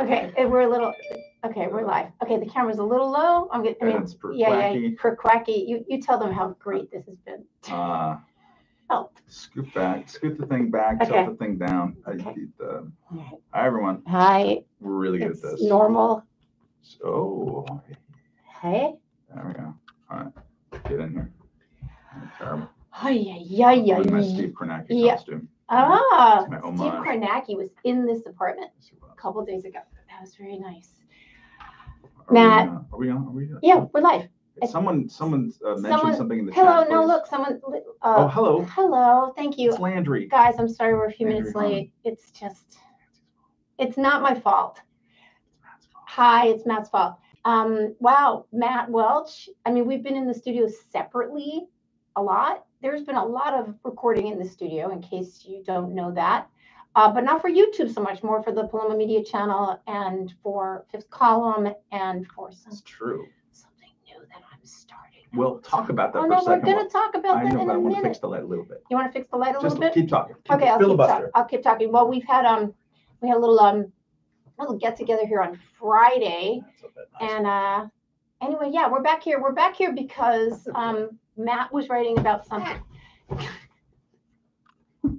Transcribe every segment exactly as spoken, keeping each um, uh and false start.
Okay, we're a little, okay, we're live. Okay, the camera's a little low. I'm getting, I mean, yeah, yeah, per quacky. You, you tell them how great this has been. Uh, Help. Scoot back, scoot the thing back, okay. Tilt the thing down. Okay. I eat the... Hi, everyone. Hi. We're really good it's at this. Normal. So. Hey. There we go. All right, get in here. That's terrible. Oh, yeah, yeah, yeah. I'm in my Steve Kornacki yeah. costume. Ah, Steve Kornacki was in this apartment a couple of days ago. That was very nice. Are Matt, we, uh, are we on? Are we? Uh, yeah, we're live. Someone, someone uh, mentioned someone, something in the hello, chat. Hello, no, look, someone. Uh, oh, hello. Hello, thank you. It's Landry. Guys, I'm sorry we're a few Landry minutes late. Home. It's just, it's not my fault. It's Matt's fault. Hi, it's Matt's fault. Um, wow, Matt Welch. I mean, we've been in the studio separately a lot. There's been a lot of recording in the studio, in case you don't know that, uh, but not for YouTube so much, more for the Paloma Media Channel and for Fifth Column and for some, it's true. something new that I'm starting. We'll talk about that oh, for no, a second. We're going to talk about I that know, in but a I want minute. to fix the light a little bit. You want to fix the light a Just little bit? Just keep talking. Keep okay, I'll keep, talk. I'll keep talking. Well, we've had um, we had a little um, little get together here on Friday, nice. and uh, anyway, yeah, we're back here. We're back here because um. Matt was writing about something. I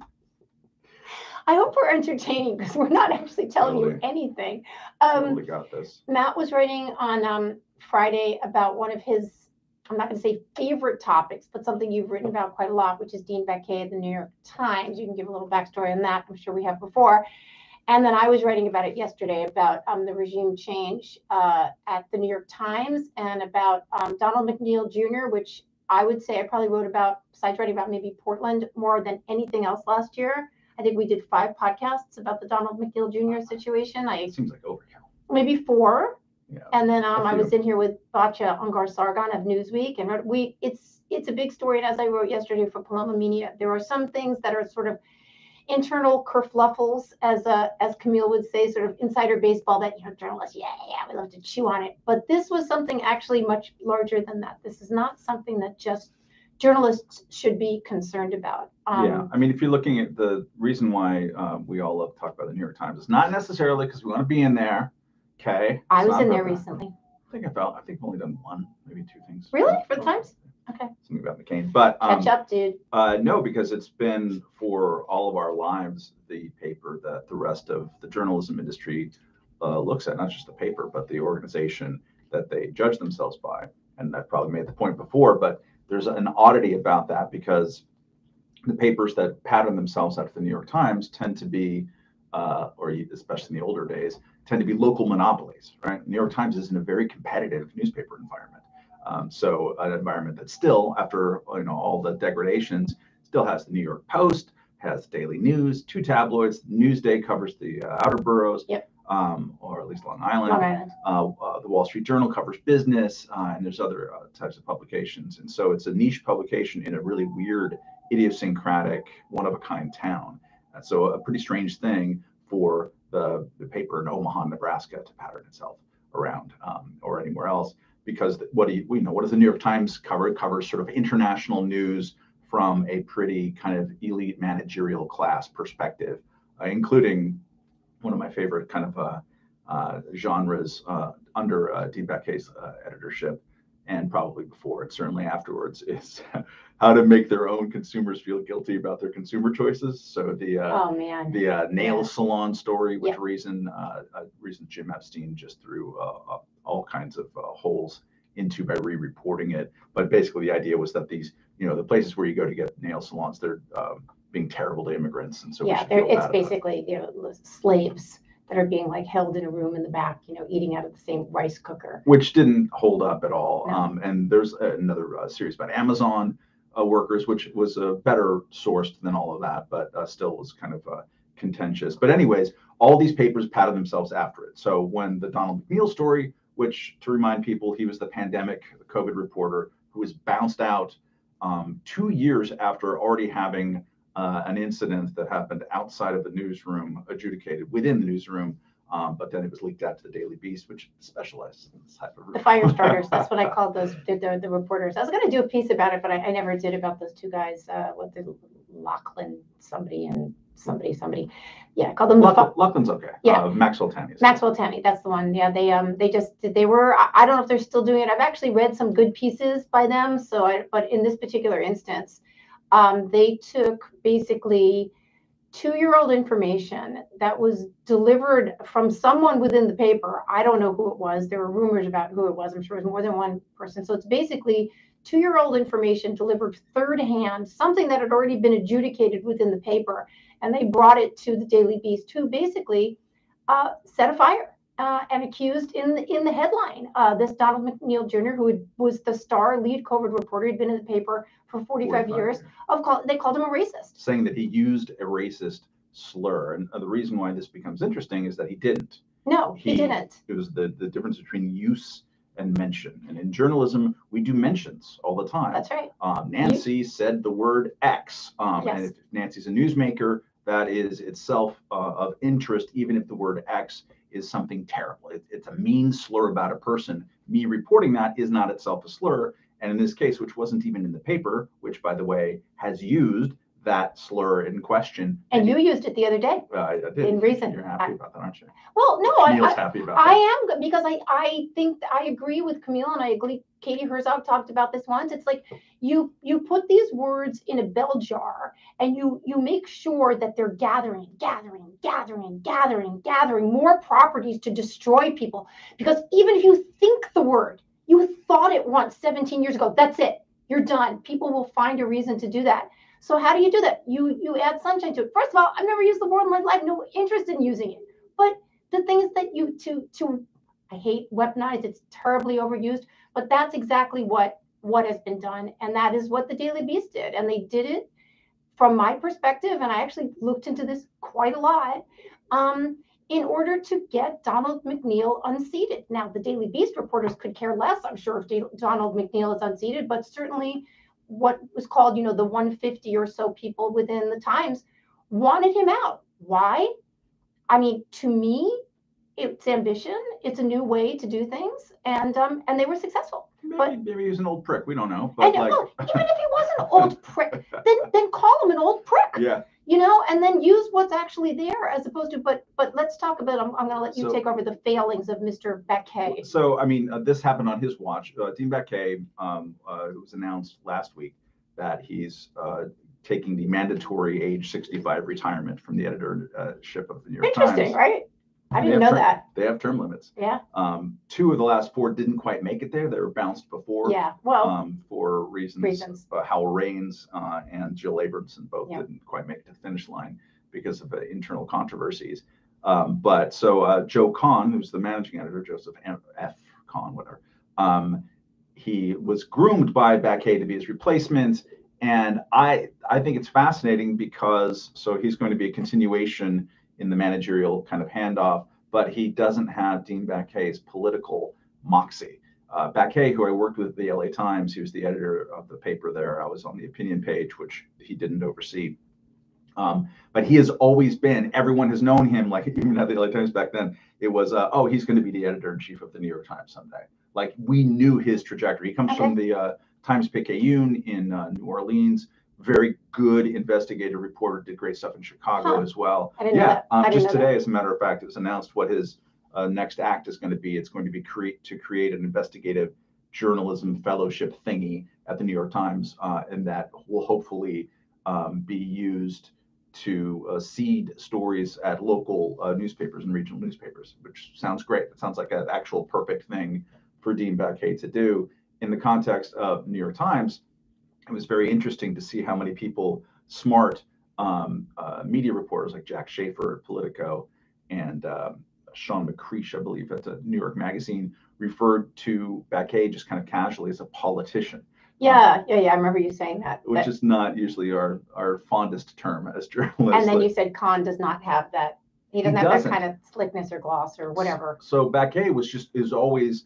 hope we're entertaining because we're not actually telling totally. you anything. Um, totally got this. Matt was writing on um, Friday about one of his, I'm not going to say favorite topics, but something you've written about quite a lot, which is Dean Baquet of the New York Times. You can give a little backstory on that. I'm sure we have before. And then I was writing about it yesterday about um, the regime change uh, at the New York Times and about um, Donald McNeil Junior, which I would say I probably wrote about, besides writing about maybe Portland, more than anything else last year. I think we did five podcasts about the Donald McNeil Junior situation. I it seems like overkill. Maybe four. Yeah. And then um, I was in here with Batya Ungar-Sargon of Newsweek, and we it's it's a big story. And as I wrote yesterday for Paloma Media, there are some things that are sort of internal kerfluffles, as uh, as Camille would say, sort of insider baseball that, you know, journalists, yeah, yeah, we love to chew on it. But this was something actually much larger than that. This is not something that just journalists should be concerned about. Um, yeah, I mean, if you're looking at the reason why uh, we all love to talk about the New York Times, it's not necessarily because we want to be in there, okay? I was in there recently. That. I think I felt, I think I've only done one, maybe two things. Really? For the Times? Okay. Something about McCain. But um, catch up, dude. Uh, no, because it's been for all of our lives the paper that the rest of the journalism industry uh, looks at, not just the paper, but the organization that they judge themselves by. And I've probably made the point before, but there's an oddity about that because the papers that pattern themselves after the New York Times tend to be, uh, or especially in the older days, tend to be local monopolies, right? New York Times is in a very competitive newspaper environment. Um, so an environment that still, after you know all the degradations, still has the New York Post, has Daily News, two tabloids. Newsday covers the uh, outer boroughs, yep. um, or at least Long Island. Long Island. Uh, uh, the Wall Street Journal covers business, uh, and there's other uh, types of publications. And so it's a niche publication in a really weird, idiosyncratic, one-of-a-kind town. And so a pretty strange thing for the, the paper in Omaha, Nebraska, to pattern itself around, um, or anywhere else. Because what do you, you know, what does the New York Times cover? It covers sort of international news from a pretty kind of elite managerial class perspective, uh, including one of my favorite kind of uh, uh, genres uh, under uh, Dean Baquet's uh, editorship, and probably before and certainly afterwards, is how to make their own consumers feel guilty about their consumer choices. So the uh, oh, man. the uh, nail yeah. salon story, which yeah. Reason uh, uh, Reason Jim Epstein just threw uh, up all kinds of uh, holes into by re-reporting it. But basically the idea was that these, you know, the places where you go to get nail salons, they're um, being terrible to immigrants. And so yeah, we it's basically, you know, slaves that are being like held in a room in the back, you know, eating out of the same rice cooker. Which didn't hold up at all. No. Um, and there's another uh, series about Amazon uh, workers, which was a uh, better sourced than all of that, but uh, still was kind of uh, contentious. But anyways, all these papers patterned themselves after it. So when the Donald McNeil story, which, to remind people, he was the pandemic COVID reporter who was bounced out um, two years after already having uh, an incident that happened outside of the newsroom, adjudicated within the newsroom, um, but then it was leaked out to the Daily Beast, which specializes in this type of report. The fire starters, that's what I called those, the, the, the reporters. I was going to do a piece about it, but I, I never did about those two guys, uh, what the Lachlan, somebody, and somebody, somebody. Yeah, call them. Luck, Luckman's okay. Yeah, uh, Maxwell Tammy. Maxwell Tammy, that's the one. Yeah, they um they just they were. I don't know if they're still doing it. I've actually read some good pieces by them. So, I, but in this particular instance, um, they took basically two-year-old information that was delivered from someone within the paper. I don't know who it was. There were rumors about who it was. I'm sure it was more than one person. So it's basically two-year-old information delivered third-hand, something that had already been adjudicated within the paper. And they brought it to the Daily Beast, who basically uh, set a fire uh, and accused in the, in the headline uh, this Donald McNeil Junior, who had, was the star lead COVID reporter, had been in the paper for forty-five years. Of call, they called him a racist, saying that he used a racist slur. And the reason why this becomes interesting is that he didn't. No, he, he didn't. It was the, the difference between use and mention. And in journalism, we do mentions all the time. That's right. Um, Nancy you? said the word X. Um, yes. And if Nancy's a newsmaker, that is itself uh, of interest, even if the word X is something terrible. It, it's a mean slur about a person. Me reporting that is not itself a slur. And in this case, which wasn't even in the paper, which, by the way, has used that slur in question. And, and you used it the other day. Uh, I, I did. In Reason. You're happy I, about that, aren't you? Well, no. Camille's I, happy about I that. I am, because I, I think I agree with Camille, and I agree. Katie Herzog talked about this once. It's like you you put these words in a bell jar, and you you make sure that they're gathering, gathering, gathering, gathering, gathering more properties to destroy people. Because even if you think the word, you thought it once seventeen years ago, that's it. You're done. People will find a reason to do that. So how do you do that? You you add sunshine to it. First of all, I've never used the word in my life, no interest in using it. But the thing is that you to to I hate weaponized, it's terribly overused, but that's exactly what what has been done. And that is what the Daily Beast did. And they did it from my perspective, and I actually looked into this quite a lot. Um, in order to get Donald McNeil unseated. Now, the Daily Beast reporters could care less, I'm sure, if Donald McNeil is unseated, but certainly what was called, you know, the one hundred fifty or so people within the Times wanted him out. Why? I mean, to me, it's ambition. It's a new way to do things, and um, and they were successful. Maybe, but, maybe he was an old prick. We don't know. But and, like... well, even if he was an old prick, then then call him an old prick. Yeah. You know, and then use what's actually there as opposed to, but but let's talk about, I'm, I'm going to let you so, take over the failings of Mister Baquet. So, I mean, uh, this happened on his watch. Uh, Dean Baquet, um, uh, it was announced last week that he's uh, taking the mandatory age sixty-five retirement from the editorship of the New York Times. Interesting, right? I didn't know term, that. They have term limits. Yeah. Um, two of the last four didn't quite make it there. They were bounced before. Yeah. Well, um, for reasons. Reasons. Uh, Howell Raines uh, and Jill Abramson both yeah. didn't quite make it to the finish line because of uh, internal controversies. Um, but so uh, Joe Kahn, who's the managing editor, Joseph M- F. Kahn, whatever, um, he was groomed by Baquet to be his replacement. And I, I think it's fascinating because so he's going to be a continuation in the managerial kind of handoff, but he doesn't have Dean Baquet's political moxie. Uh, Baquet, who I worked with at the L A Times, he was the editor of the paper there. I was on the opinion page, which he didn't oversee. Um, but he has always been, everyone has known him, like even at the L A Times back then, it was, uh, oh, he's going to be the editor-in-chief of the New York Times someday. Like, we knew his trajectory. He comes okay. from the uh, Times-Picayune in uh, New Orleans. Very good investigative reporter, did great stuff in Chicago huh. as well. I didn't yeah, know that. I um, didn't just know today, that. As a matter of fact, it was announced what his uh, next act is going to be. It's going to be create to create an investigative journalism fellowship thingy at the New York Times, uh, and that will hopefully um, be used to uh, seed stories at local uh, newspapers and regional newspapers, which sounds great. It sounds like an actual perfect thing for Dean Baquet to do in the context of New York Times. It was very interesting to see how many people, smart um, uh, media reporters like Jack Schaefer at Politico and uh, Sean McCreish, I believe, at the New York Magazine, referred to Baquet just kind of casually as a politician. Yeah, um, yeah, yeah. I remember you saying that. Which but... is not usually our, our fondest term as journalists. And then like, you said Kahn does not have that. He doesn't he have doesn't. that kind of slickness or gloss or whatever. So, so Baquet was just, is always,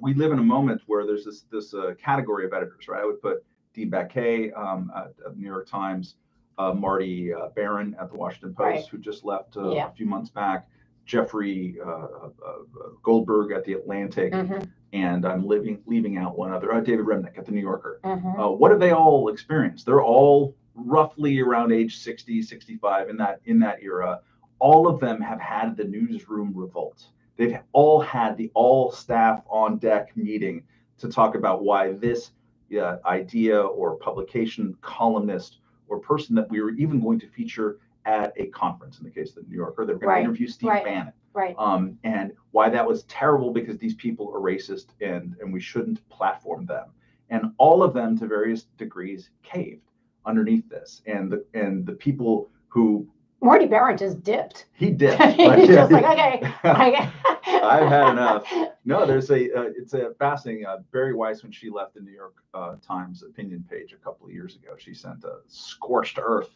we live in a moment where there's this, this uh, category of editors, right? I would put Dean Baquet um, at, at the New York Times, uh, Marty uh, Baron at the Washington Post, right. who just left uh, yeah. a few months back, Jeffrey uh, uh, Goldberg at the Atlantic, mm-hmm. and I'm leaving leaving out one other, uh, David Remnick at the New Yorker. Mm-hmm. Uh, what have they all experienced? They're all roughly around age sixty, sixty-five, in that in that era, all of them have had the newsroom revolt. They've all had the all staff on deck meeting to talk about why this uh, idea or publication, columnist, or person that we were even going to feature at a conference, in the case of the New Yorker, they were going right. to interview Steve right. Bannon. Right. Um, and why that was terrible because these people are racist and, and we shouldn't platform them. And all of them, to various degrees, caved underneath this. And the and the people who... Marty Barron just dipped. He dipped. He's like, just like, okay. okay. I've had enough. No, there's a, uh, it's a fascinating, uh, Barry Weiss, when she left the New York uh, Times opinion page a couple of years ago, she sent a scorched earth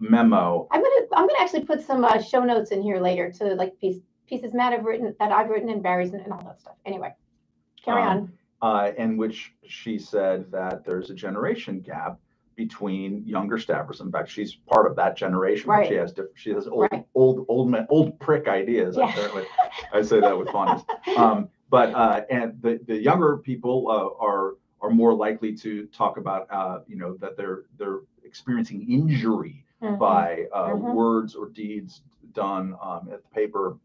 memo. I'm going to I'm gonna actually put some uh, show notes in here later to like piece, pieces Matt have written, that I've written, and Barry's and, and all that stuff. Anyway, carry um, on. Uh, in which she said that there's a generation gap between younger staffers. In fact, she's part of that generation. Right. She has different, she has old, right. old, old, man, old prick ideas. Yeah. Apparently, I say that with fondness. Um, but uh, and the, the younger people uh, are are more likely to talk about uh, you know that they're they're experiencing injury mm-hmm. by uh, mm-hmm. words or deeds done um, at the paper,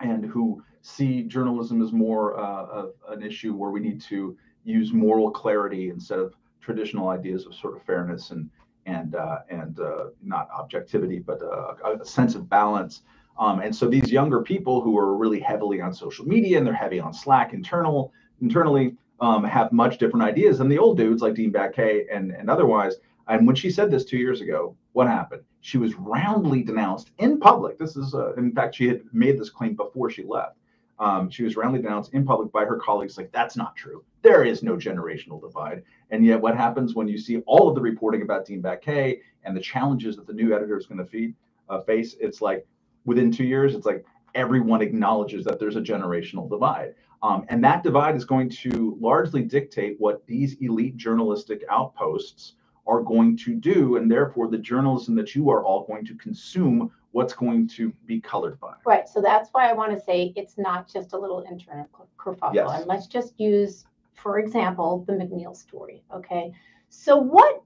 and who see journalism as more uh, of an issue where we need to use moral clarity instead of traditional ideas of sort of fairness and and uh, and uh, not objectivity, but uh, a sense of balance. Um, and so these younger people who are really heavily on social media and they're heavy on Slack internal internally um, have much different ideas than the old dudes like Dean Baquet and and otherwise. And when she said this two years ago, what happened? She was roundly denounced in public. This is, uh, in fact, she had made this claim before she left. Um, she was roundly denounced in public by her colleagues, like, that's not true. There is no generational divide. And yet what happens when you see all of the reporting about Dean Baquet and the challenges that the new editor is going to uh, face? It's like within two years, it's like everyone acknowledges that there's a generational divide. Um, and that divide is going to largely dictate what these elite journalistic outposts are going to do. And therefore, the journalism that you are all going to consume, what's going to be colored by. Right. So that's why I want to say it's not just a little internal kerfuffle. Yes. And let's just use, for example, the McNeil story. Okay. So what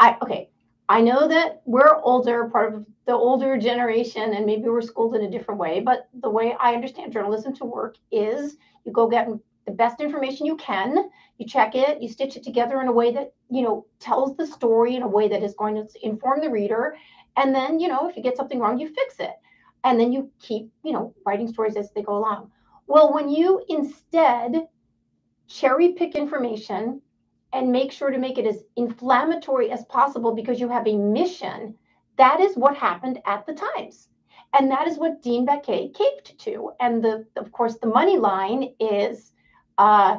I, okay. I know that we're older, part of the older generation, and maybe we're schooled in a different way, but the way I understand journalism to work is you go get the best information you can, you check it, you stitch it together in a way that, you know, tells the story in a way that is going to inform the reader. And then, you know, if you get something wrong, you fix it. And then you keep, you know, writing stories as they go along. Well, when you instead cherry pick information and make sure to make it as inflammatory as possible because you have a mission, that is what happened at the Times. And that is what Dean Baquet caved to. And the, of course, the money line is uh,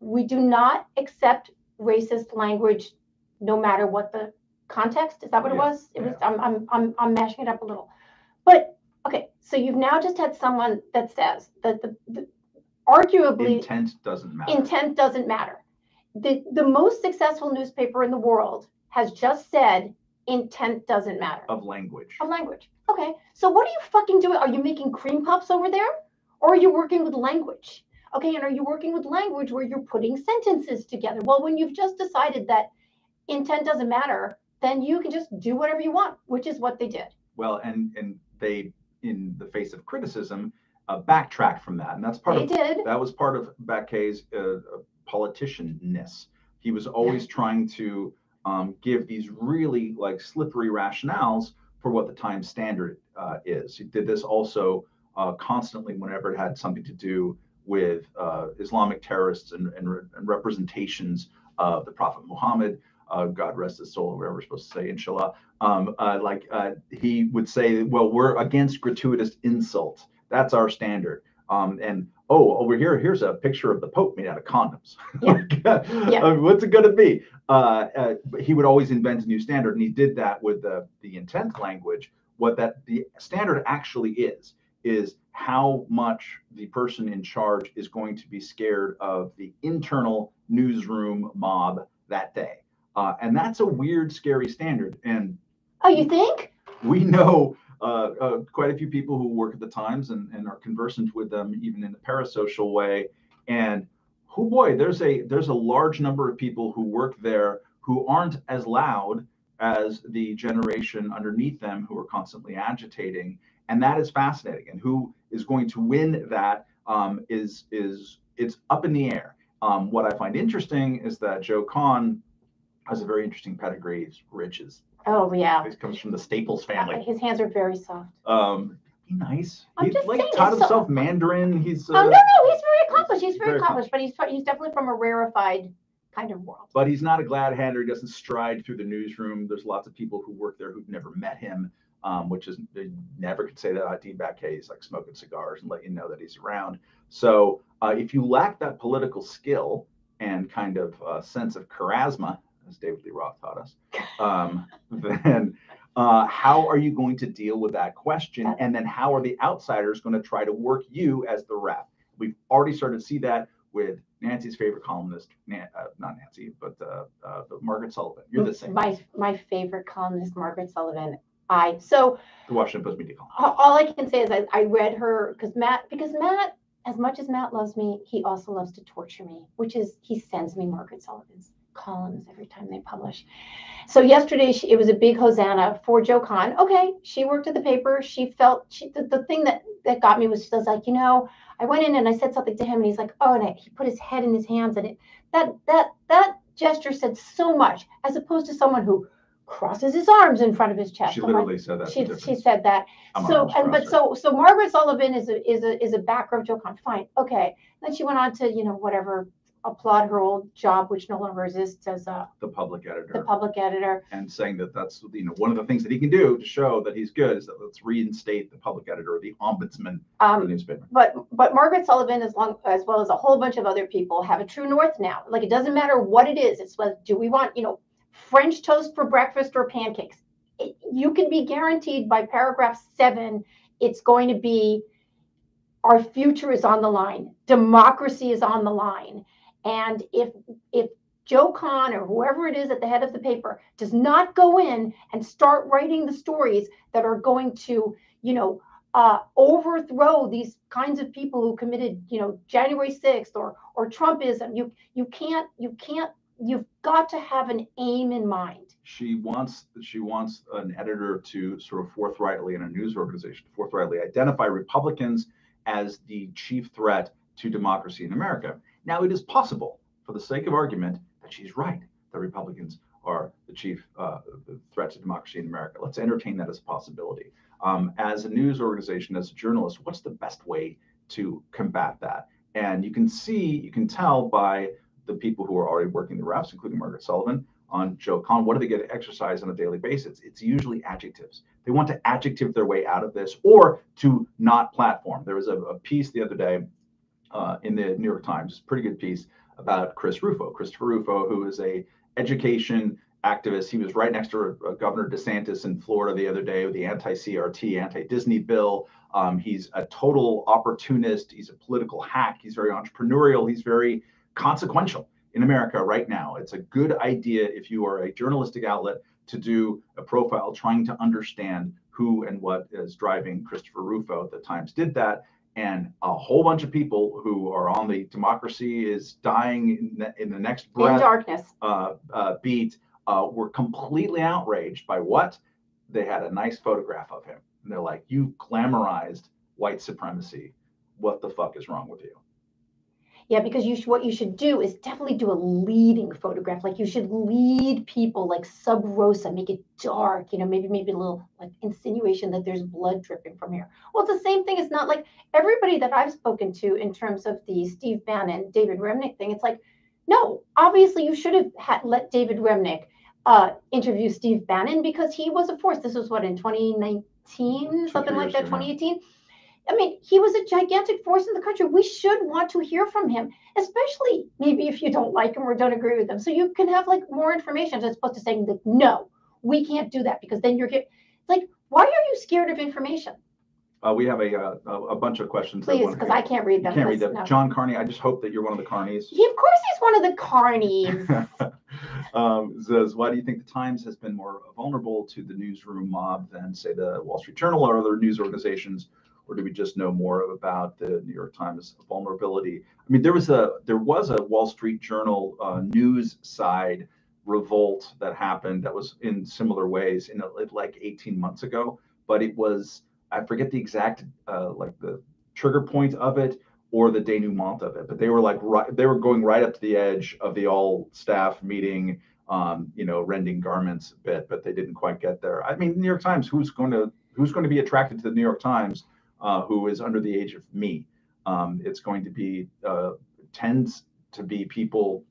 we do not accept racist language, no matter what the context. Is that what yeah, it was? It yeah. was. I'm, I'm, I'm, I'm mashing it up a little. But okay, so you've now just had someone that says that the, the arguably intent doesn't matter. Intent doesn't matter. The the most successful newspaper in the world has just said intent doesn't matter. Of language. Of language. Okay. So what are you fucking doing? Are you making cream puffs over there, or are you working with language? Okay, and are you working with language where you're putting sentences together? Well, when you've just decided that intent doesn't matter, then you can just do whatever you want, which is what they did. Well, and and they, in the face of criticism, uh, backtracked from that, and that's part they of did. That was part of Baquet's uh, politician-ness. He was always yeah. trying to um, give these really like slippery rationales for what the Times standard uh, is. He did this also uh, constantly whenever it had something to do with uh, Islamic terrorists and, and, re- and representations of the Prophet Muhammad. Uh, God rest his soul, whatever we're supposed to say, inshallah. Um, uh, like uh, he would say, well, we're against gratuitous insult. That's our standard. Um, and oh, over here, here's a picture of the Pope made out of condoms. Yeah. yeah. I mean, what's it going to be? Uh, uh, but he would always invent a new standard, and he did that with the the intent language. What that the standard actually is is how much the person in charge is going to be scared of the internal newsroom mob that day. Uh, and that's a weird, scary standard. And oh, you think? We know uh, uh, quite a few people who work at the Times and, and are conversant with them, even in a parasocial way. And oh boy, there's a there's a large number of people who work there who aren't as loud as the generation underneath them who are constantly agitating. And that is fascinating. And who is going to win that um, is, is it's up in the air. Um, what I find interesting is that Joe Kahn has a very interesting pedigree. He's rich as oh yeah, he comes from the Staples family. Uh, his hands are very soft. Um, be nice. I'm he, just like, saying, taught he's himself so... Mandarin. He's uh, oh no, no, he's very accomplished. He's, he's very accomplished, accomplished, but he's he's definitely from a rarefied kind of world. But he's not a glad hander. He doesn't stride through the newsroom. There's lots of people who work there who've never met him, um, which is they never could say that about Dean Baquet. He's like smoking cigars and let you know that he's around. So. Uh, if you lack that political skill and kind of uh, sense of charisma, as David Lee Roth taught us, um, then uh, how are you going to deal with that question? And then how are the outsiders going to try to work you as the rep? We've already started to see that with Nancy's favorite columnist, Nan uh, not Nancy, but uh, uh, Margaret Sullivan. You're the same. My my favorite columnist, Margaret Sullivan. I so the Washington Post media columnist. All I can say is I, I read her because Matt because Matt. As much as Matt loves me, he also loves to torture me, which is he sends me Margaret Sullivan's columns every time they publish. So yesterday, she, it was a big hosanna for Joe Kahn. Okay, she worked at the paper. She felt she, the, the thing that, that got me was she was like, you know, I went in and I said something to him, and he's like, oh, and I, he put his head in his hands, and it that that that gesture said so much, as opposed to someone who crosses his arms in front of his chest. She literally said that. She, she said that. I'm so and but so so Margaret Sullivan is a is a is a backer of Joe Kahn. Fine. Okay. Then she went on to, you know, whatever, applaud her old job, which no longer exists, as a the public editor. The public editor. And saying that that's, you know, one of the things that he can do to show that he's good is that let's reinstate the public editor or the ombudsman um, for the newspaper. But but Margaret Sullivan, as long as well as a whole bunch of other people, have a true north now. Like, it doesn't matter what it is. It's like, do we want, you know, French toast for breakfast or pancakes? It, you can be guaranteed by paragraph seven, it's going to be our future is on the line. Democracy is on the line. And if if Joe Kahn or whoever it is at the head of the paper does not go in and start writing the stories that are going to, you know, uh, overthrow these kinds of people who committed, you know, January sixth or or Trumpism, you you can't you can't. You've got to have an aim in mind. She wants she wants an editor to sort of forthrightly, in a news organization, forthrightly identify Republicans as the chief threat to democracy in America. Now, it is possible, for the sake of argument, that she's right, that Republicans are the chief uh, threat to democracy in America. Let's entertain that as a possibility. Um, as a news organization, as a journalist, what's the best way to combat that? And you can see, you can tell by the people who are already working the reps, including Margaret Sullivan, on Joe Kahn, what do they get to exercise on a daily basis? It's usually adjectives. They want to adjective their way out of this, or to not platform. There was a, a piece the other day uh, in the New York Times, pretty good piece, about Chris Rufo, Christopher Rufo, who is a education activist. He was right next to uh, Governor DeSantis in Florida the other day with the anti-C R T, anti-Disney bill. Um, he's a total opportunist. He's a political hack. He's very entrepreneurial. He's very consequential in America right now. It's a good idea, if you are a journalistic outlet, to do a profile trying to understand who and what is driving Christopher Rufo. The Times did that, and a whole bunch of people who are on the democracy is dying in the, in the next breath, in darkness uh, uh, beat uh, were completely outraged by what they had a nice photograph of him, and they're like, "You glamorized white supremacy. What the fuck is wrong with you?" Yeah, because you should, what you should do is definitely do a leading photograph. Like, you should lead people, like sub rosa, make it dark. You know, maybe maybe a little like insinuation that there's blood dripping from here. Well, it's the same thing. It's not like everybody that I've spoken to in terms of the Steve Bannon, David Remnick thing. It's like, no, obviously you should have had, let David Remnick uh, interview Steve Bannon, because he was a force. This was what, in twenty nineteen, something like that, twenty eighteen. I mean, he was a gigantic force in the country. We should want to hear from him, especially maybe if you don't like him or don't agree with him. So you can have like more information, as opposed to saying that, no, we can't do that, because then you're get, like, why are you scared of information? Uh, we have a uh, a bunch of questions. Please, because I can't read them. You can't read them. No. John Carney, I just hope that you're one of the Carneys. He, of course he's one of the Carneys. um, says, why do you think the Times has been more vulnerable to the newsroom mob than, say, the Wall Street Journal or other news organizations? Or do we just know more about the New York Times vulnerability? I mean, there was a there was a Wall Street Journal uh, news side revolt that happened that was in similar ways in like eighteen months ago, but it was, I forget the exact uh, like the trigger point of it or the denouement of it, but they were like right, they were going right up to the edge of the all staff meeting, um, you know, rending garments a bit, but they didn't quite get there. I mean, New York Times, who's going to who's going to be attracted to the New York Times uh, who is under the age of me? Um, it's going to be uh, tends to be people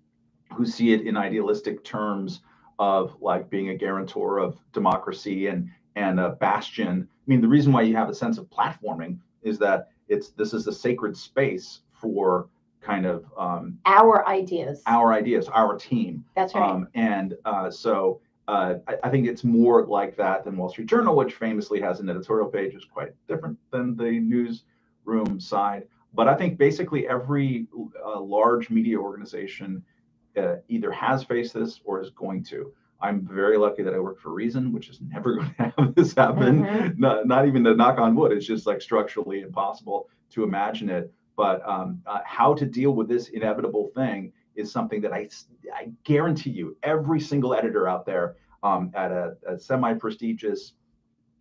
who see it in idealistic terms of like being a guarantor of democracy and and a bastion. I mean, the reason why you have a sense of platforming is that it's this is a sacred space for kind of um, our ideas, our ideas, our team. That's right. Um, and uh, so uh, I, I think it's more like that than Wall Street Journal, which famously has an editorial page, is quite different than the newsroom side. But I think basically every uh, large media organization uh, either has faced this or is going to. I'm very lucky that I work for Reason, which is never going to have this happen. Mm-hmm. Not, not even to knock on wood. It's just like structurally impossible to imagine it. But um, uh, how to deal with this inevitable thing is something that I, I guarantee you, every single editor out there um, at a, a semi-prestigious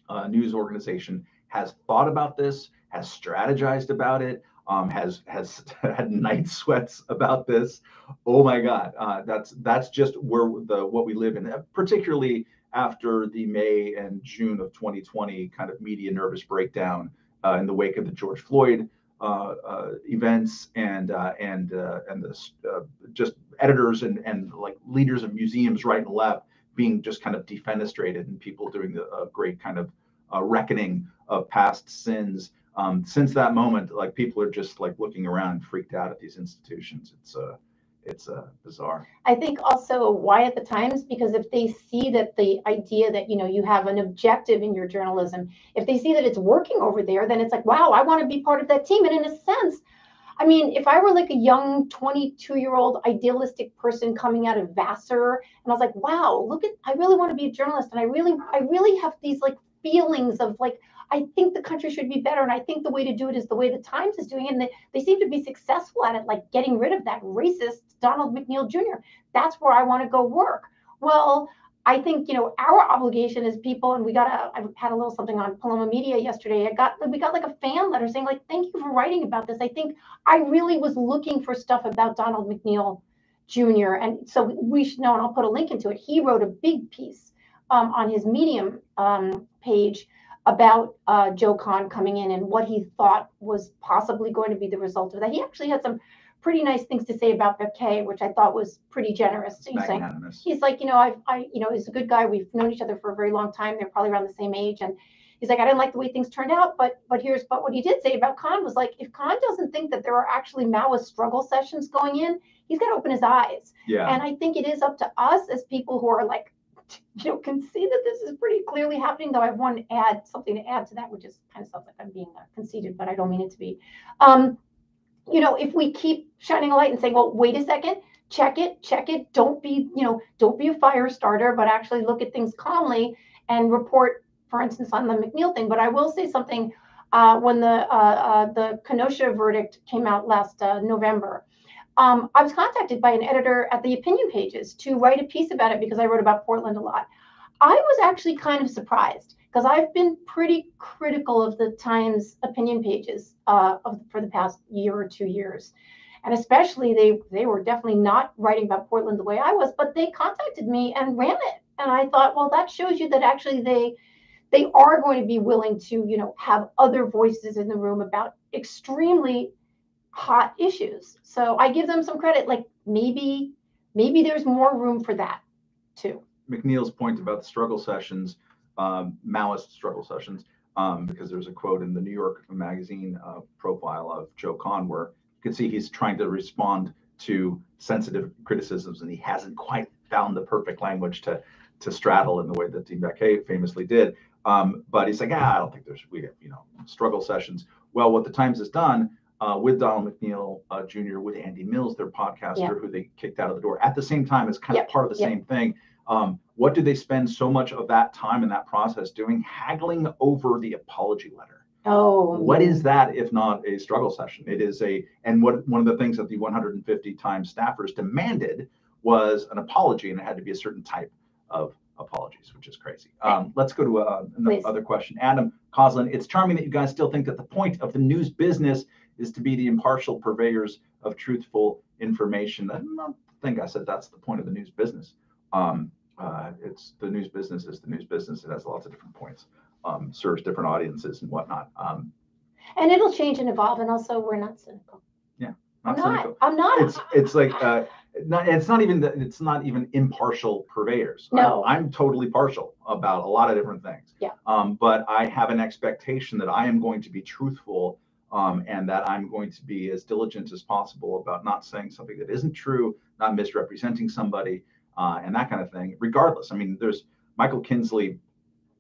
uh, news organization has thought about this, has strategized about it, um, has has had night sweats about this. Oh my God, uh, that's that's just where the what we live in, particularly after the May and June of twenty twenty kind of media nervous breakdown uh, in the wake of the George Floyd uh, uh, events and uh, and uh, and the uh, just editors and and like leaders of museums right and left being just kind of defenestrated and people doing the uh, great kind of uh, reckoning of past sins. Um, since that moment, like people are just like looking around, freaked out at these institutions. It's uh, it's uh, bizarre. I think also why at the Times, because if they see that the idea that, you know, you have an objective in your journalism, if they see that it's working over there, then it's like, wow, I want to be part of that team. And in a sense, I mean, if I were like a young twenty-two year old idealistic person coming out of Vassar and I was like, wow, look at, I really want to be a journalist. And I really, I really have these like feelings of like, I think the country should be better, and I think the way to do it is the way the Times is doing it, and they, they seem to be successful at it, like getting rid of that racist Donald McNeil Junior That's where I want to go work. Well, I think, you know, our obligation as people, and we got a, I had a little something on Paloma Media yesterday. I got, we got like a fan letter saying like, thank you for writing about this. I think I really was looking for stuff about Donald McNeil Junior And so we should know, and I'll put a link into it. He wrote a big piece um, on his Medium um, page about uh, Joe Kahn coming in and what he thought was possibly going to be the result of that. He actually had some pretty nice things to say about Baquet, which I thought was pretty generous. He's like, he's like, you know, I, I, you know, he's a good guy. We've known each other for a very long time. They're probably around the same age. And he's like, I didn't like the way things turned out, but, but here's, but what he did say about Kahn was like, if Kahn doesn't think that there are actually Maoist struggle sessions going in, he's got to open his eyes. Yeah. And I think it is up to us as people who are like, you know, can see that this is pretty clearly happening, though I have one add something to add to that, which is kind of sounds like I'm being conceited, but I don't mean it to be. Um, you know, if we keep shining a light and saying, well, wait a second, check it, check it. Don't be, you know, don't be a fire starter, but actually look at things calmly and report, for instance, on the McNeil thing. But I will say something uh, when the, uh, uh, the Kenosha verdict came out last uh, November. Um, I was contacted by an editor at the Opinion Pages to write a piece about it because I wrote about Portland a lot. I was actually kind of surprised because I've been pretty critical of the Times Opinion Pages uh, of, for the past year or two years. And especially they, they were definitely not writing about Portland the way I was, but they contacted me and ran it. And I thought, well, that shows you that actually they they are going to be willing to, you know, have other voices in the room about extremely hot issues. So I give them some credit, like maybe maybe there's more room for that too. McNeil's point about the struggle sessions, um, Maoist struggle sessions, um, because there's a quote in the New York Magazine uh, profile of Joe Kahn where you can see he's trying to respond to sensitive criticisms and he hasn't quite found the perfect language to to straddle in the way that Dean Baquet famously did. Um, but he's like, ah, I don't think there's, we have, you know, struggle sessions. Well, what the Times has done Uh, with Donald McNeil uh, Junior, with Andy Mills, their podcaster, yeah, who they kicked out of the door at the same time, is kind yeah. of part of the yeah. same thing. Um, what do they spend so much of that time in that process doing? Haggling over the apology letter. Oh, what is that if not a struggle session? It is a, and what one of the things that the one hundred fifty Times staffers demanded was an apology, and it had to be a certain type of apologies, which is crazy. Um, let's go to uh, another question. Adam Coslin, it's charming that you guys still think that the point of the news business is to be the impartial purveyors of truthful information. I don't think I said that's the point of the news business. Um, uh, it's the news business is the news business. It has lots of different points, um, serves different audiences and whatnot. Um, and it'll change and evolve. And also, we're not cynical. Yeah, not I'm cynical. Not, I'm not. It's it's like uh, not, it's not even the, it's not even impartial purveyors. No, I, I'm totally partial about a lot of different things. Yeah. Um, but I have an expectation that I am going to be truthful. Um, and that I'm going to be as diligent as possible about not saying something that isn't true, not misrepresenting somebody, uh, and that kind of thing, regardless. I mean, there's Michael Kinsley,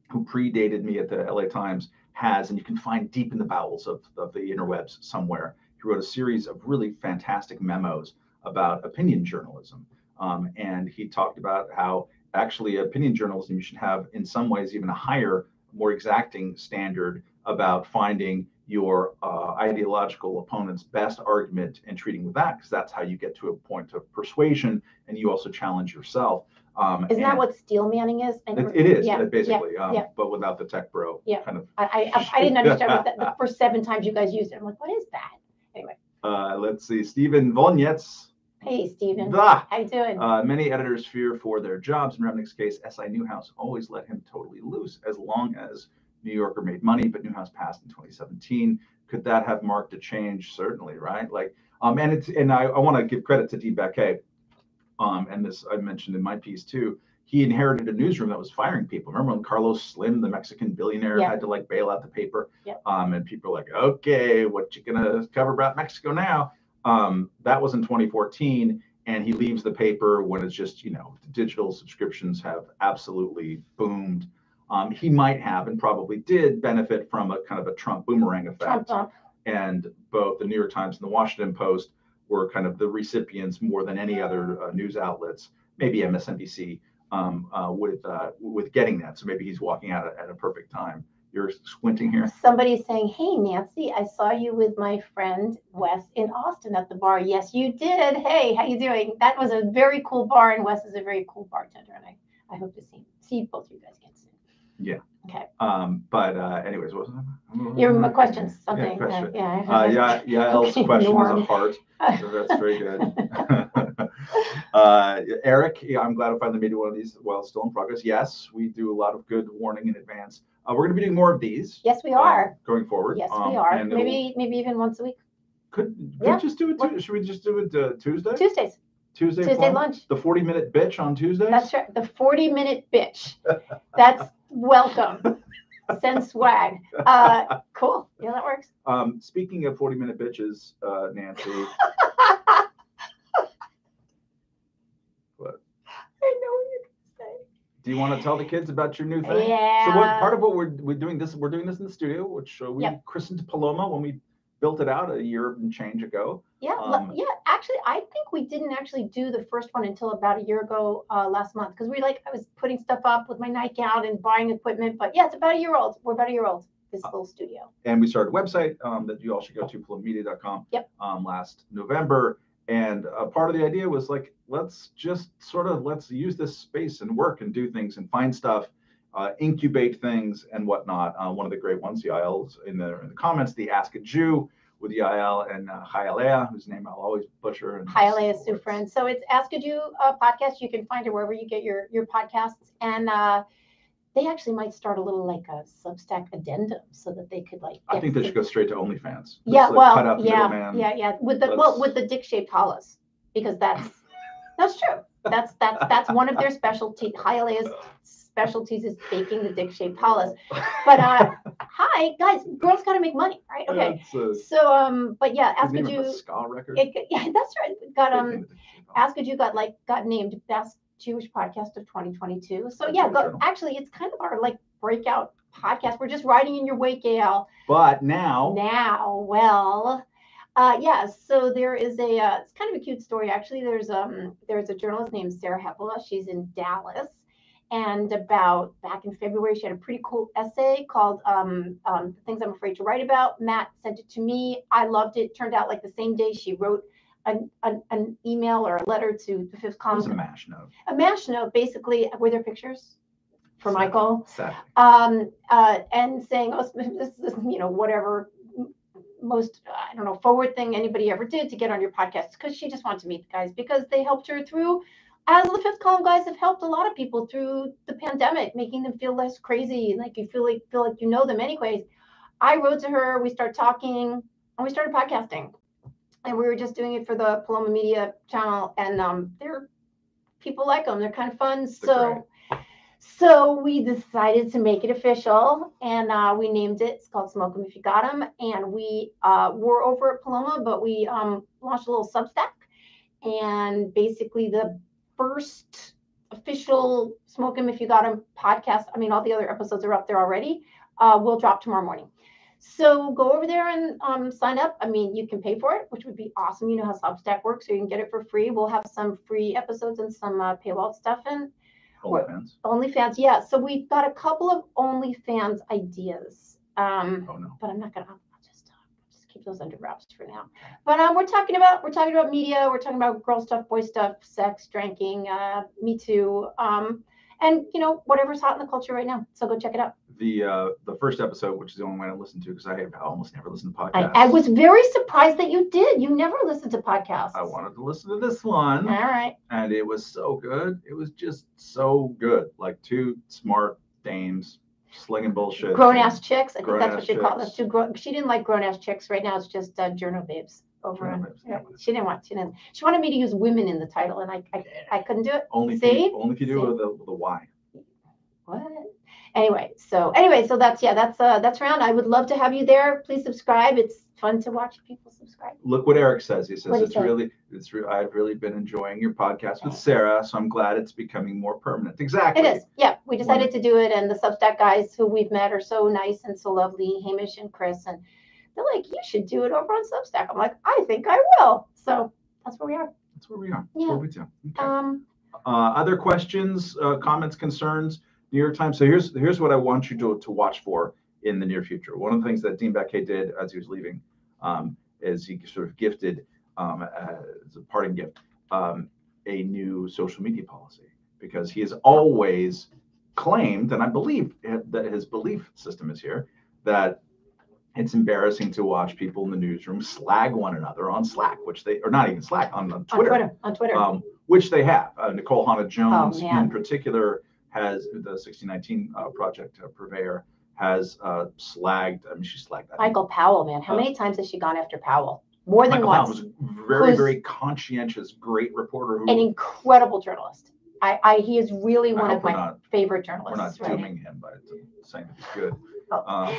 who predated me at the L A Times, has, and you can find deep in the bowels of, of the interwebs somewhere, he wrote a series of really fantastic memos about opinion journalism. Um, and he talked about how actually opinion journalism, you should have in some ways even a higher, more exacting standard about finding your uh, ideological opponent's best argument and treating with that, because that's how you get to a point of persuasion, and you also challenge yourself. Um, Isn't that what steel manning is? It, it is, yeah, basically, yeah, um, yeah. But without the tech bro. Yeah. Kind of. I, I, I didn't understand what that, the first seven times you guys used it. I'm like, what is that? Anyway. Uh, let's see, Stephen Volnyetz. Hey, Stephen. Blah. How you doing? Uh, many editors fear for their jobs. In Remnick's case, S I Newhouse always let him totally loose as long as New Yorker made money, but Newhouse passed in twenty seventeen. Could that have marked a change? Certainly, right? Like, um, and it's, and I, I want to give credit to Dean Baquet, um, and this I mentioned in my piece too. He inherited a newsroom that was firing people. Remember when Carlos Slim, the Mexican billionaire, yeah. had to like bail out the paper, yeah. um, and people were like, "Okay, what you gonna cover about Mexico now?" Um, that was in twenty fourteen, and he leaves the paper when it's just, you know, the digital subscriptions have absolutely boomed. Um, he might have and probably did benefit from a kind of a Trump boomerang effect. Trump. And both the New York Times and the Washington Post were kind of the recipients more than any other uh, news outlets, maybe M S N B C, um, uh, with uh, with getting that. So maybe he's walking out at, at a perfect time. You're squinting here. Somebody's saying, hey, Nancy, I saw you with my friend Wes in Austin at the bar. Yes, you did. Hey, how you doing? That was a very cool bar, and Wes is a very cool bartender. And I, I hope to see, see both of you guys again soon. Yeah. Okay. Um, but uh, anyways, what was that? Your questions, something. Yeah, question. Yeah. Yeah. Uh, yeah, yeah El's okay, question norm. was on heart. So that's very good. uh, Eric, yeah, I'm glad I finally made one of these while still in progress. Yes, we do a lot of good warning in advance. Uh, we're going to be doing more of these. Yes, we are. Uh, going forward. Yes, um, we are. Maybe maybe even once a week. Could, could yeah. we just do it? T- should we just do it uh, Tuesday? Tuesdays. Tuesday, Tuesday form, lunch. The forty-minute bitch on Tuesdays? That's right. The forty-minute bitch. That's welcome. Send swag. Uh, cool. Yeah, that works. Um, speaking of forty-minute bitches, uh, Nancy. What? I know what you're going to say. Do you want to tell the kids about your new thing? Yeah. So what, part of what we're we're doing this we're doing this in the studio, which uh, we yep. christened Paloma when we built it out a year and change ago. Yeah, um, yeah. Actually, I think we didn't actually do the first one until about a year ago uh, last month, because we like I was putting stuff up with my nightgown and buying equipment. But yeah, it's about a year old. We're about a year old. This little studio. And we started a website um, that you all should go to, paloma media dot com. Yep. Um, last November, and uh, part of the idea was like, let's just sort of let's use this space and work and do things and find stuff. Uh, incubate things and whatnot. Uh, one of the great ones, Yael's in the in the comments, the Ask a Jew with Yael and uh, Hialeah, whose name I'll always butcher. And Hialeah is new friend. So it's Ask a Jew uh, podcast. You can find it wherever you get your your podcasts. And uh, they actually might start a little like a Substack addendum so that they could like. I think they should go straight to OnlyFans. Yeah, Let's, well, like, cut out yeah, yeah, yeah. With the Let's... well, with the dick-shaped hollows, because that's that's true. That's that's that's one of their specialty. Hialeah's specialties is baking the dick-shaped hollows. But uh, hi guys, girls gotta make money, right? Okay. Yeah, a, so um, but yeah, Ask a Jew. Ska record. It, yeah, that's right. Got um, Ask a Jew got like got named best Jewish podcast of twenty twenty-two. So yeah, go, actually, it's kind of our like breakout podcast. We're just riding in your wake, Gail. But now. Now, well. Uh, yeah, so there is a, uh, it's kind of a cute story, actually. There's um, there's a journalist named Sarah Heppola. She's in Dallas. And about back in February, she had a pretty cool essay called um, um, The Things I'm Afraid to Write About. Matt sent it to me. I loved it. Turned out like the same day she wrote an, an, an email or a letter to the Fifth Column. It was a mash note. A mash note, basically. Were there pictures for Michael? Sad. Um, uh, and saying, oh, this is, you know, whatever most, I don't know, forward thing anybody ever did to get on your podcast, because she just wanted to meet the guys because they helped her through, as the Fifth Column guys have helped a lot of people through the pandemic, making them feel less crazy, like you feel like feel like you know them anyways. I wrote to her, we started talking, and we started podcasting. And we were just doing it for the Paloma Media Channel, and um, they're people like them. They're kind of fun. They're so great. So we decided to make it official, and uh, we named it. It's called Smoke Them If You Got Them. And we uh, were over at Paloma, but we um, launched a little Substack, and basically the first official Smoke 'em If You Got 'em podcast. I mean, all the other episodes are up there already. Uh, will drop tomorrow morning. So go over there and um, sign up. I mean, you can pay for it, which would be awesome. You know how Substack works, so you can get it for free. We'll have some free episodes and some uh, paywall stuff in. OnlyFans. OnlyFans, yeah. So we've got a couple of OnlyFans ideas. Um, oh no! But I'm not gonna. I'll just I'll just keep those under wraps for now. But um, we're talking about we're talking about media. We're talking about girl stuff, boy stuff, sex, drinking, uh, Me Too, um, and you know whatever's hot in the culture right now. So go check it out. The uh, the first episode, which is the only one I listened to because I almost never listen to podcasts. I, I was very surprised that you did. You never listened to podcasts. I wanted to listen to this one. All right. And it was so good. It was just so good. Like two smart dames slinging bullshit. Grown-ass chicks. I grown think that's what they call them. Two grown. She didn't like grown-ass chicks. Right now, it's just uh, journal babes. Over on, yeah. She didn't want. She didn't. She wanted me to use women in the title, and I I, I couldn't do it. Only if you, only if you do it with a, with a Y. What? Anyway, so anyway, so that's yeah, that's uh, that's around. I would love to have you there. Please subscribe. It's fun to watch people subscribe. Look what Eric says. He says it's really, it's re- I've really been enjoying your podcast with Sarah, so I'm glad it's becoming more permanent. Exactly. It is. Yeah, we decided to do it, and the Substack guys who we've met are so nice and so lovely, Hamish and Chris, and they're like, you should do it over on Substack. I'm like, I think I will. So that's where we are. That's where we are. That's yeah. What we do. Okay. Um. Uh, other questions, uh, comments, concerns. New York Times. So here's here's what I want you to, to watch for in the near future. One of the things that Dean Baquet did as he was leaving um, is he sort of gifted, um, as a parting gift, um, a new social media policy, because he has always claimed, and I believe that his belief system is here, that it's embarrassing to watch people in the newsroom slag one another on Slack, which they, or not even Slack, on, on Twitter. On Twitter, on Twitter. Um, which they have. Uh, Nicole Hannah-Jones oh, in particular has the sixteen nineteen uh, project uh, purveyor has uh, slagged. I mean, she slagged that. Michael Powell, man. How uh, many times has she gone after Powell? More than Michael once. Michael Powell was a very, very conscientious, great reporter. Who, an incredible journalist. I, I he is really one of my not, favorite journalists. We're not right? dooming him by saying that he's good. Uh,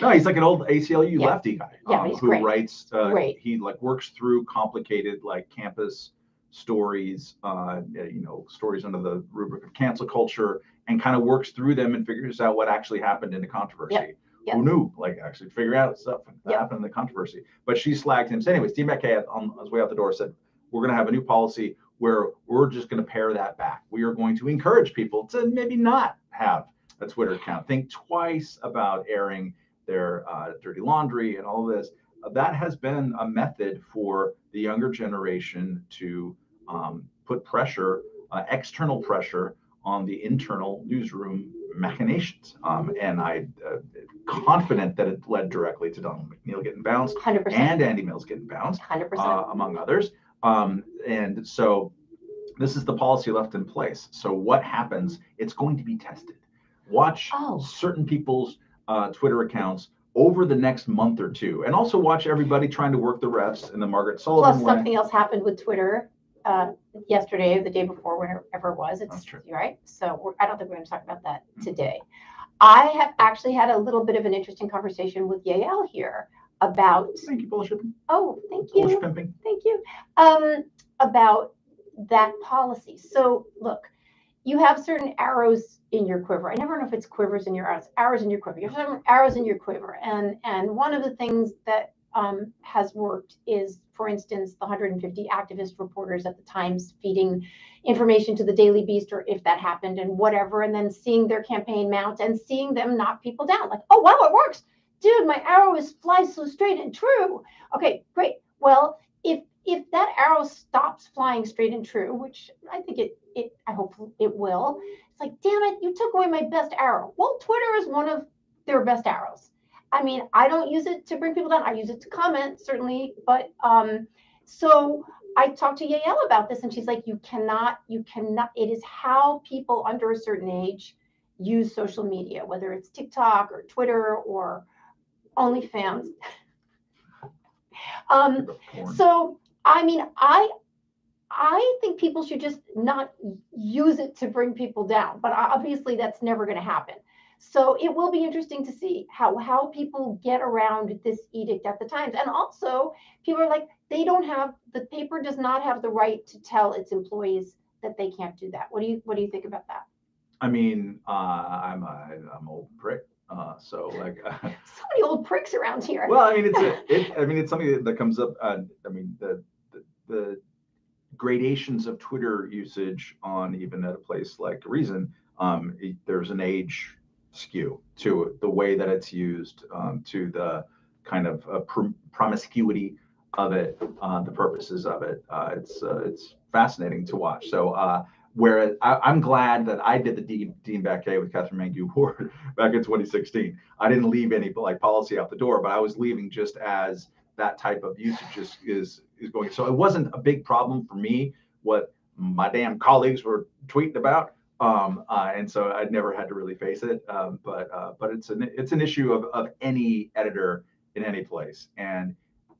no, he's like an old A C L U yeah. lefty guy yeah, um, who great. writes, uh, he like works through complicated like campus stories, uh, you know, stories under the rubric of cancel culture, and kind of works through them and figures out what actually happened in the controversy. Yep. Yep. Who knew, like actually figure out stuff that yep. happened in the controversy, but she slagged him. So anyways, Dean Baquet on his way out the door said, we're going to have a new policy where we're just going to pare that back. We are going to encourage people to maybe not have a Twitter account. Think twice about airing their uh, dirty laundry and all this. Uh, that has been a method for the younger generation to um, put pressure, uh, external pressure, on the internal newsroom machinations. Um, and I'm uh, confident that it led directly to Donald McNeil getting bounced one hundred percent. And Andy Mills getting bounced, one hundred percent. Uh, among others. Um, and so this is the policy left in place. So what happens? It's going to be tested. Watch oh. certain people's uh, Twitter accounts over the next month or two, and also watch everybody trying to work the refs in the Margaret Sullivan Plus, way. Something else happened with Twitter uh, yesterday, the day before, whenever it was. It's That's true. Right. So we're, I don't think we're going to talk about that mm-hmm. today. I have actually had a little bit of an interesting conversation with Yael here about. Thank you, bullshit. Oh, thank you. Bullshit pimping. Thank you. Um, about that policy. So look. You have certain arrows in your quiver. I never know if it's quivers in your arrows, arrows in your quiver. You have certain arrows in your quiver. And and one of the things that um, has worked is, for instance, the one hundred fifty activist reporters at the Times feeding information to the Daily Beast, or if that happened, and whatever, and then seeing their campaign mount and seeing them knock people down. Like, oh, wow, it works. Dude, my arrow is flies so straight and true. Okay, great. Well, if if that arrow stops flying straight and true, which I think it, it, I hope it will, it's like, damn it, you took away my best arrow. Well, Twitter is one of their best arrows. I mean, I don't use it to bring people down. I use it to comment, certainly. But um, so I talked to Yael about this, and she's like, you cannot, you cannot, it is how people under a certain age use social media, whether it's TikTok or Twitter or OnlyFans. um, so, I mean, I I think people should just not use it to bring people down. But obviously, that's never going to happen. So it will be interesting to see how, how people get around this edict at the Times. And also, people are like, they don't have, the paper does not have the right to tell its employees that they can't do that. What do you, what do you think about that? I mean, uh, I'm a, I'm old prick. Uh, so like uh, so many old pricks around here. Well, I mean, it's, a, it, I mean, it's something that, that comes up. Uh, I mean, the, the, the gradations of Twitter usage on even at a place like Reason, um, it, there's an age skew to the way that it's used, um, to the kind of uh, pr- promiscuity of it, uh, the purposes of it. Uh, it's uh, it's fascinating to watch. So uh, whereas I, I'm glad that I did the Dean, Dean Baquet with Catherine Mangu Ward back in twenty sixteen. I didn't leave any like policy out the door, but I was leaving just as that type of usage is is, is going. So it wasn't a big problem for me what my damn colleagues were tweeting about. Um, uh, and so I never had to really face it, um, but uh, but it's an it's an issue of, of any editor in any place. And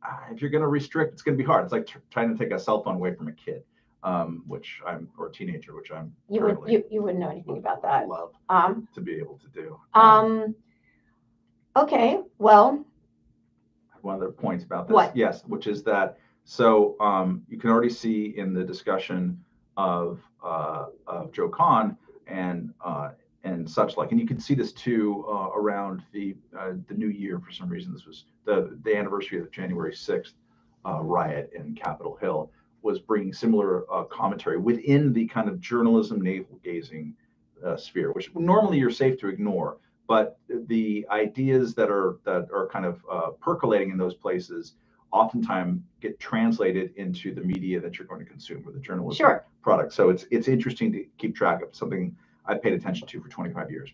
uh, if you're going to restrict, it's going to be hard. It's like tr- trying to take a cell phone away from a kid, um, which I'm or a teenager, which I'm you would you, you wouldn't know anything about that. Love um, to be able to do. Um, um, okay, well, one other point about this, what? Yes, which is that so um, you can already see in the discussion of uh, of Joe Kahn and uh, and such like, and you can see this too uh, around the uh, the new year. For some reason, this was the the anniversary of the January sixth uh, riot in Capitol Hill was bringing similar uh, commentary within the kind of journalism navel gazing uh, sphere, which normally you're safe to ignore, but the ideas that are that are kind of uh, percolating in those places oftentimes get translated into the media that you're going to consume or the journalism sure. product. So it's it's interesting to keep track of, something I paid attention to for twenty-five years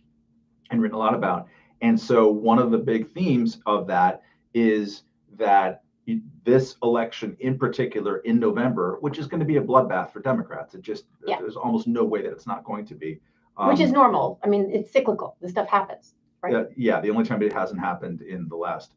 and written a lot about. And so one of the big themes of that is that you, this election in particular in November, which is going to be a bloodbath for Democrats. It just, yeah. there's almost no way that it's not going to be. Um, which is normal. I mean, it's cyclical. This stuff happens, right? Uh, yeah. The only time it hasn't happened in the last,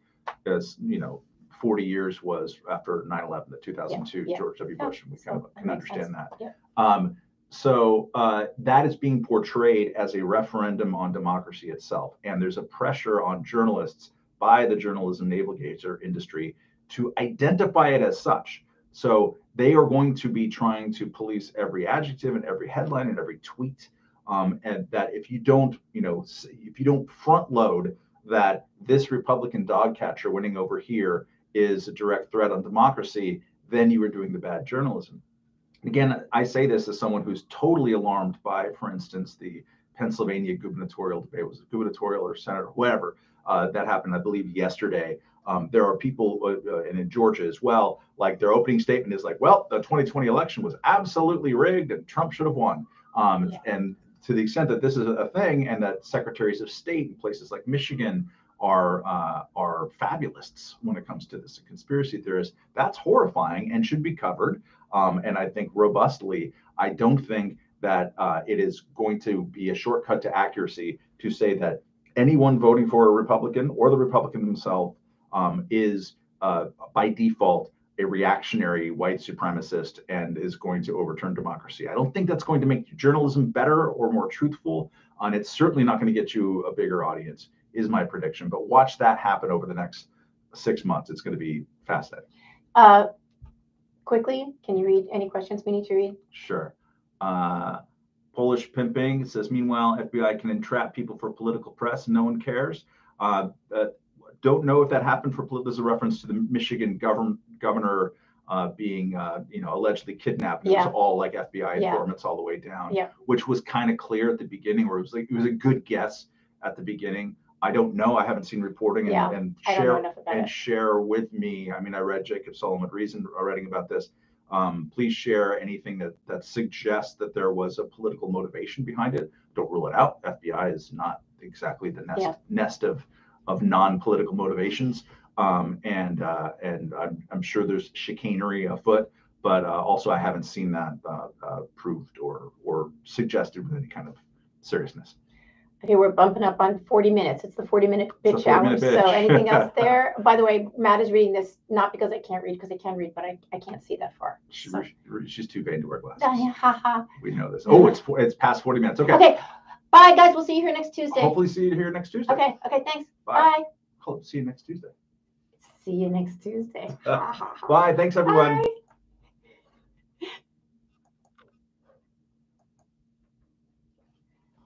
is, you know, forty years was after nine eleven, the two thousand two yeah, yeah. George W. Bush, and we kind of can understand that. Yeah. Um, so uh, that is being portrayed as a referendum on democracy itself. And there's a pressure on journalists by the journalism navel gazer industry to identify it as such. So they are going to be trying to police every adjective and every headline and every tweet. Um, and that if you don't, you know, if you don't front load that this Republican dog catcher winning over here is a direct threat on democracy, then you were doing the bad journalism. Again, I say this as someone who's totally alarmed by, for instance, the Pennsylvania gubernatorial debate. It was gubernatorial or senator, whoever. Uh, that happened, I believe, yesterday. Um, there are people, uh, and in Georgia as well, like their opening statement is like, well, the twenty twenty election was absolutely rigged and Trump should have won. Um, yeah. And to the extent that this is a thing and that secretaries of state in places like Michigan are uh, are fabulists when it comes to this, conspiracy theorists, that's horrifying and should be covered. Um, and I think robustly, I don't think that uh, it is going to be a shortcut to accuracy to say that anyone voting for a Republican or the Republican themselves um, is uh, by default a reactionary white supremacist and is going to overturn democracy. I don't think that's going to make journalism better or more truthful, and it's certainly not going to get you a bigger audience, is my prediction. But watch that happen over the next six months. It's going to be fascinating. Uh, quickly, can you read any questions we need to read? Sure. Uh, Polish Pimping says, meanwhile, F B I can entrap people for political press. And no one cares. Uh, uh, don't know if that happened for political. There's a reference to the Michigan government. governor uh, being, uh, you know, allegedly kidnapped. It yeah. was all like F B I yeah. informants all the way down, yeah. which was kind of clear at the beginning, where it was like, it was a good guess at the beginning. I don't know. I haven't seen reporting and, yeah, and share and it. share with me. I mean, I read Jacob Solomon Reason writing about this. Um, please share anything that that suggests that there was a political motivation behind it. Don't rule it out. F B I is not exactly the nest yeah. nest of of non-political motivations. Um, and uh, and I'm, I'm sure there's chicanery afoot, but uh, also I haven't seen that uh, uh, proved or or suggested with any kind of seriousness. Okay, we're bumping up on forty minutes. It's the forty-minute bitch forty hour. Minute bitch. So anything else there? By the way, Matt is reading this not because I can't read, because I can read, but I, I can't see that far. She, so. She's too vain to wear glasses. We know this. Oh, it's it's past forty minutes. Okay. Okay. Bye, guys. We'll see you here next Tuesday. Hopefully see you here next Tuesday. Okay. Okay. Thanks. Bye. Bye. See you next Tuesday. See you next Tuesday. Bye. Thanks, everyone. Bye.